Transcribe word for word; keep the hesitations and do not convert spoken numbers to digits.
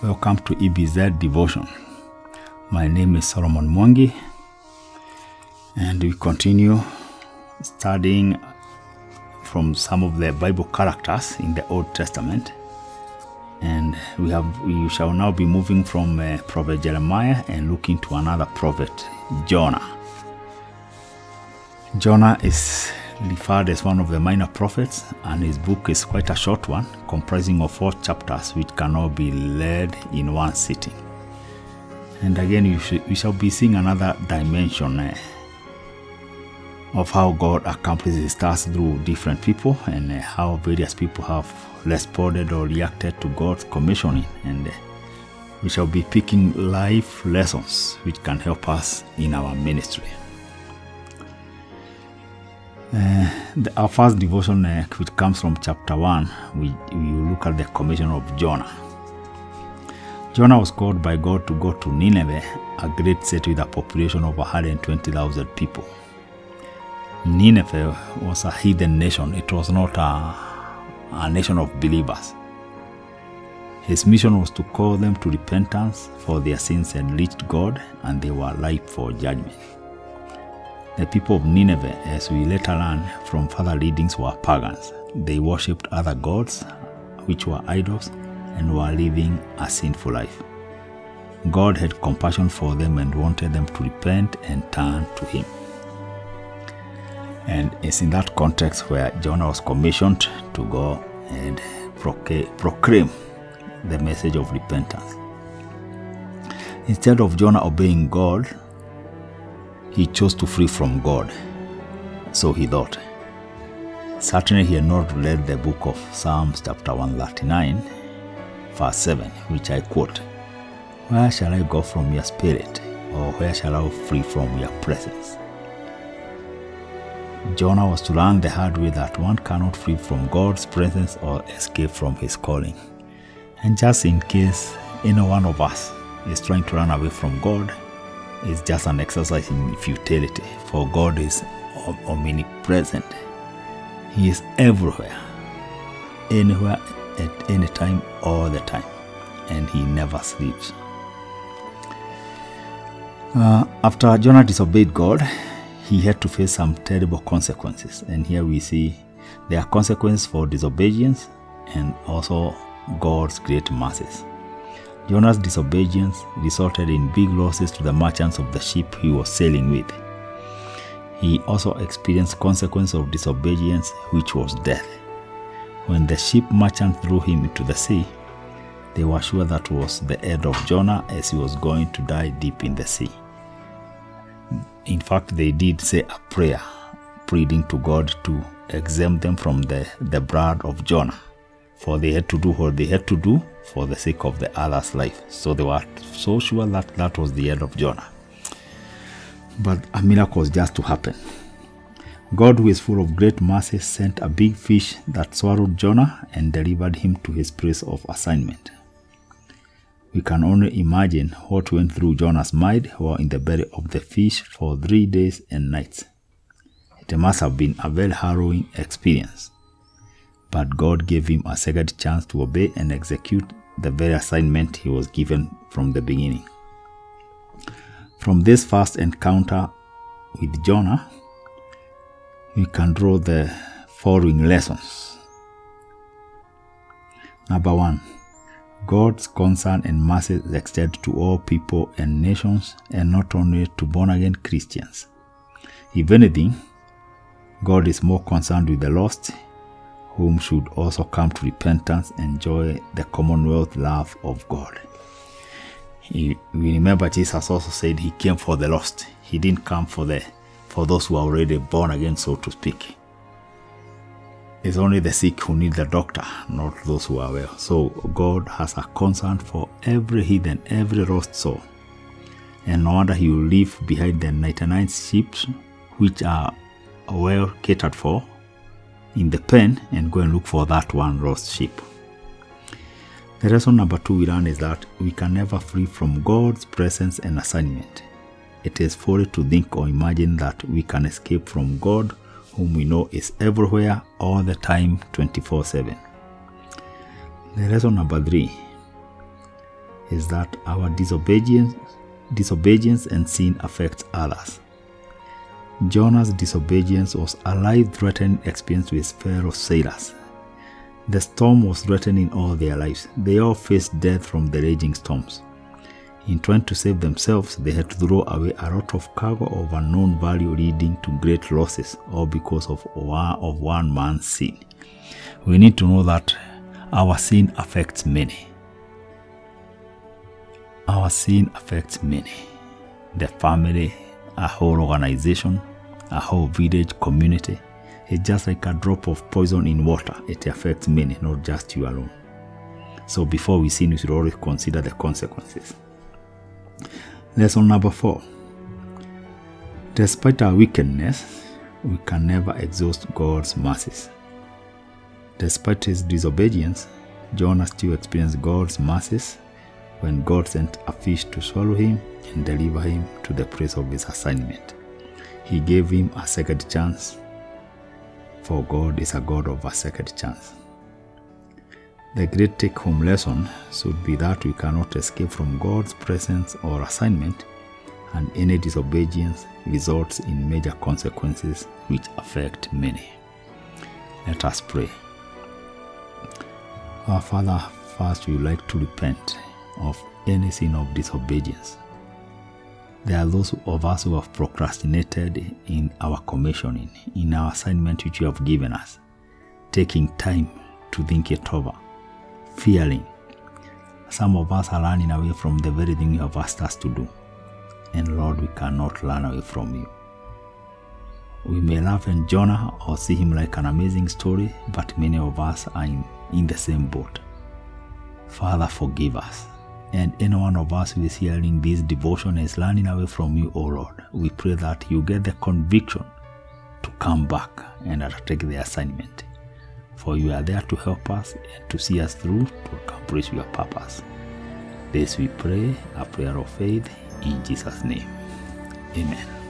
Welcome to E B Z Devotion. My name is Solomon Mwangi, and we continue studying from some of the Bible characters in the Old Testament. And we have we shall now be moving from uh, Prophet Jeremiah and looking to another prophet, Jonah. Jonah is referred as one of the minor prophets, and his book is quite a short one, comprising of four chapters which cannot be read in one sitting. And again, you should, we shall be seeing another dimension uh, of how God accomplishes his task through different people, and uh, how various people have responded or reacted to God's commissioning. And uh, we shall be picking life lessons which can help us in our ministry. Uh, the, our first devotion, uh, which comes from chapter one, we, we look at the commission of Jonah. Jonah was called by God to go to Nineveh, a great city with a population of one hundred twenty thousand people. Nineveh was a heathen nation. It was not a, a nation of believers. His mission was to call them to repentance, for their sins had reached God and they were ripe for judgment. The people of Nineveh, as we later learn from further readings, were pagans. They worshipped other gods, which were idols, and were living a sinful life. God had compassion for them and wanted them to repent and turn to Him. And it's in that context where Jonah was commissioned to go and proclaim the message of repentance. Instead of Jonah obeying God, he chose to flee from God, so he thought. Certainly he had not read the book of Psalms chapter one thirty-nine, verse seven, which I quote, "Where shall I go from your spirit, or where shall I flee from your presence?" Jonah was to learn the hard way that one cannot flee from God's presence or escape from his calling. And just in case any one of us is trying to run away from God, it's just an exercise in futility, for God is omnipresent. He is everywhere, anywhere, at any time, all the time, and He never sleeps. Uh, after Jonah disobeyed God, he had to face some terrible consequences, and here we see there are consequences for disobedience and also God's great mercies. Jonah's disobedience resulted in big losses to the merchants of the ship he was sailing with. He also experienced consequences of disobedience, which was death. When the ship merchants threw him into the sea, they were sure that was the end of Jonah, as he was going to die deep in the sea. In fact, they did say a prayer, pleading to God to exempt them from the, the blood of Jonah, for they had to do what they had to do for the sake of the other's life. So they were so sure that that was the end of Jonah. But a miracle was just to happen. God, who is full of great mercy, sent a big fish that swallowed Jonah and delivered him to his place of assignment. We can only imagine what went through Jonah's mind while in the belly of the fish for three days and nights. It must have been a very harrowing experience. But God gave him a second chance to obey and execute the very assignment he was given from the beginning. From this first encounter with Jonah, we can draw the following lessons. Number one, God's concern and mercy extend to all people and nations, and not only to born-again Christians. If anything, God is more concerned with the lost, whom should also come to repentance and enjoy the commonwealth love of God. He, we remember Jesus also said He came for the lost. He didn't come for the for those who are already born again, so to speak. It's only the sick who need the doctor, not those who are well. So God has a concern for every heathen, every lost soul. And no wonder He will leave behind the ninety-nine sheep, which are well catered for, in the pen, and go and look for that one lost sheep. The lesson number two we learn is that we can never flee from God's presence and assignment. It is folly to think or imagine that we can escape from God, whom we know is everywhere, all the time, twenty-four seven. The lesson number three, is that our disobedience, disobedience and sin affects others. Jonah's disobedience was a life-threatening experience with Pharaoh's sailors. The storm was threatening all their lives. They all faced death from the raging storms. In trying to save themselves, they had to throw away a lot of cargo of unknown value, leading to great losses, all because of one, of one man's sin. We need to know that our sin affects many. Our sin affects many. The family, a whole organization, a whole village, community. It's just like a drop of poison in water. It affects many, not just you alone. So before we sin, we should always consider the consequences. Lesson number four. Despite our wickedness, we can never exhaust God's mercies. Despite his disobedience, Jonah still experienced God's mercies when God sent a fish to swallow him and deliver him to the place of his assignment. He gave him a second chance, for God is a God of a second chance. The great take-home lesson should be that we cannot escape from God's presence or assignment, and any disobedience results in major consequences which affect many. Let us pray. Our Father, first we would like to repent of any sin of disobedience. There are those of us who have procrastinated in our commissioning, in our assignment which you have given us, taking time to think it over, fearing. Some of us are running away from the very thing you have asked us to do. And Lord, we cannot run away from you. We may laugh at Jonah or see him like an amazing story, but many of us are in, in the same boat. Father, forgive us. And any one of us who is hearing this devotion is running away from you, O Lord. We pray that you get the conviction to come back and undertake the assignment. For you are there to help us and to see us through to accomplish your purpose. This we pray, a prayer of faith in Jesus' name. Amen.